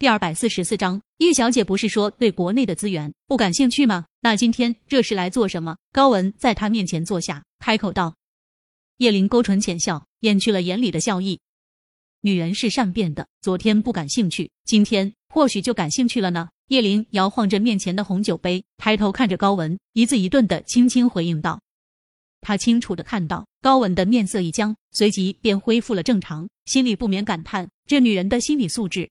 第244章，叶小姐不是说对国内的资源不感兴趣吗？那今天这是来做什么？高文在他面前坐下，开口道。叶琳勾唇浅笑，掩去了眼里的笑意。女人是善变的，昨天不感兴趣，今天或许就感兴趣了呢。叶琳摇晃着面前的红酒杯，抬头看着高文，一字一顿的轻轻回应道。他清楚的看到高文的面色一僵，随即便恢复了正常，心里不免感叹这女人的心理素质。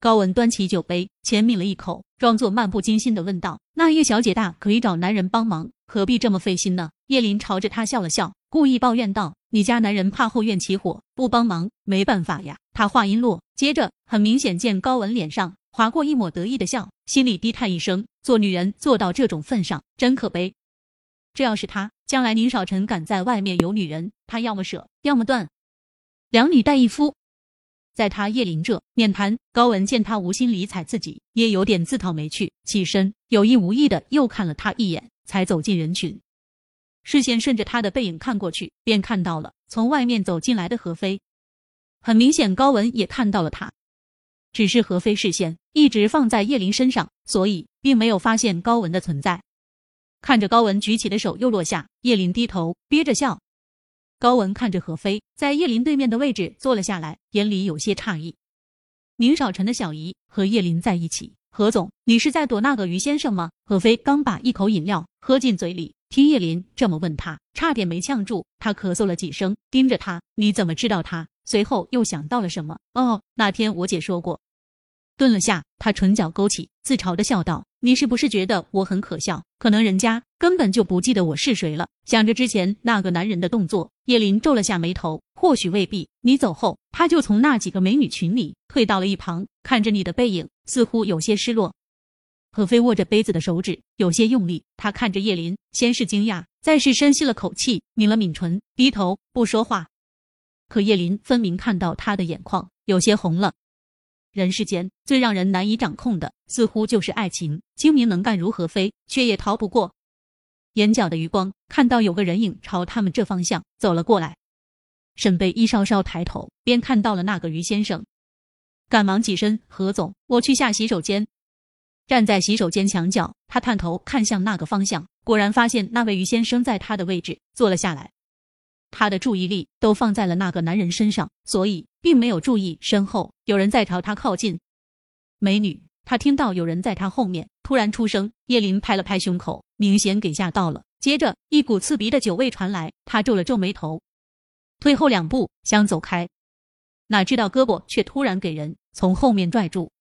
高文端起酒杯，浅抿了一口，装作漫不经心的问道，那叶小姐大可以找男人帮忙，何必这么费心呢？叶琳朝着他笑了笑，故意抱怨道，你家男人怕后院起火，不帮忙没办法呀。他话音落，接着很明显见高文脸上划过一抹得意的笑，心里低叹一声，做女人做到这种份上真可悲。这要是他，将来宁少臣敢在外面有女人，他要么舍，要么断，两女带一夫。在他叶琳这面谈，高文见他无心理睬自己，也有点自讨没趣，起身有意无意的又看了他一眼，才走进人群。视线顺着他的背影看过去，便看到了从外面走进来的何飞。很明显高文也看到了他，只是何飞视线一直放在叶琳身上，所以并没有发现高文的存在。看着高文举起的手又落下，叶琳低头憋着笑。高文看着何飞在叶琳对面的位置坐了下来，眼里有些诧异。宁少臣的小姨和叶琳在一起，何总，你是在躲那个于先生吗？何飞刚把一口饮料喝进嘴里，听叶琳这么问他，差点没呛住，他咳嗽了几声，盯着他，你怎么知道他？随后又想到了什么，哦，那天我姐说过。顿了下，他唇角勾起，自嘲地笑道，你是不是觉得我很可笑？可能人家根本就不记得我是谁了。想着之前那个男人的动作，叶琳皱了下眉头，或许未必。你走后，他就从那几个美女群里退到了一旁，看着你的背影，似乎有些失落。何飞握着杯子的手指有些用力，他看着叶琳，先是惊讶，再是深吸了口气，抿了抿唇，低头不说话。可叶琳分明看到他的眼眶有些红了。人世间最让人难以掌控的，似乎就是爱情。精明能干如何飞，却也逃不过。眼角的余光看到有个人影朝他们这方向走了过来。沈贝一稍稍抬头，便看到了那个于先生，赶忙起身，何总，我去下洗手间。站在洗手间墙角，他探头看向那个方向，果然发现那位于先生在他的位置坐了下来。他的注意力都放在了那个男人身上，所以并没有注意身后有人在朝他靠近。美女，他听到有人在他后面突然出声，叶琳拍了拍胸口，明显给吓到了。接着一股刺鼻的酒味传来，他皱了皱眉头，退后两步想走开，哪知道胳膊却突然给人从后面拽住。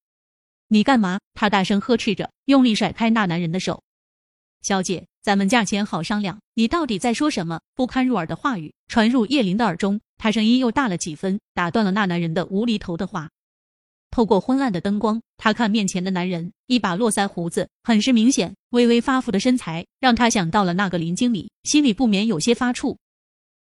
你干嘛？他大声呵斥着，用力甩开那男人的手。小姐，咱们价钱好商量。你到底在说什么？不堪入耳的话语传入叶琳的耳中，她声音又大了几分，打断了那男人的无厘头的话。透过昏暗的灯光，她看面前的男人，一把络腮胡子，很是明显，微微发福的身材，让她想到了那个林经理，心里不免有些发怵。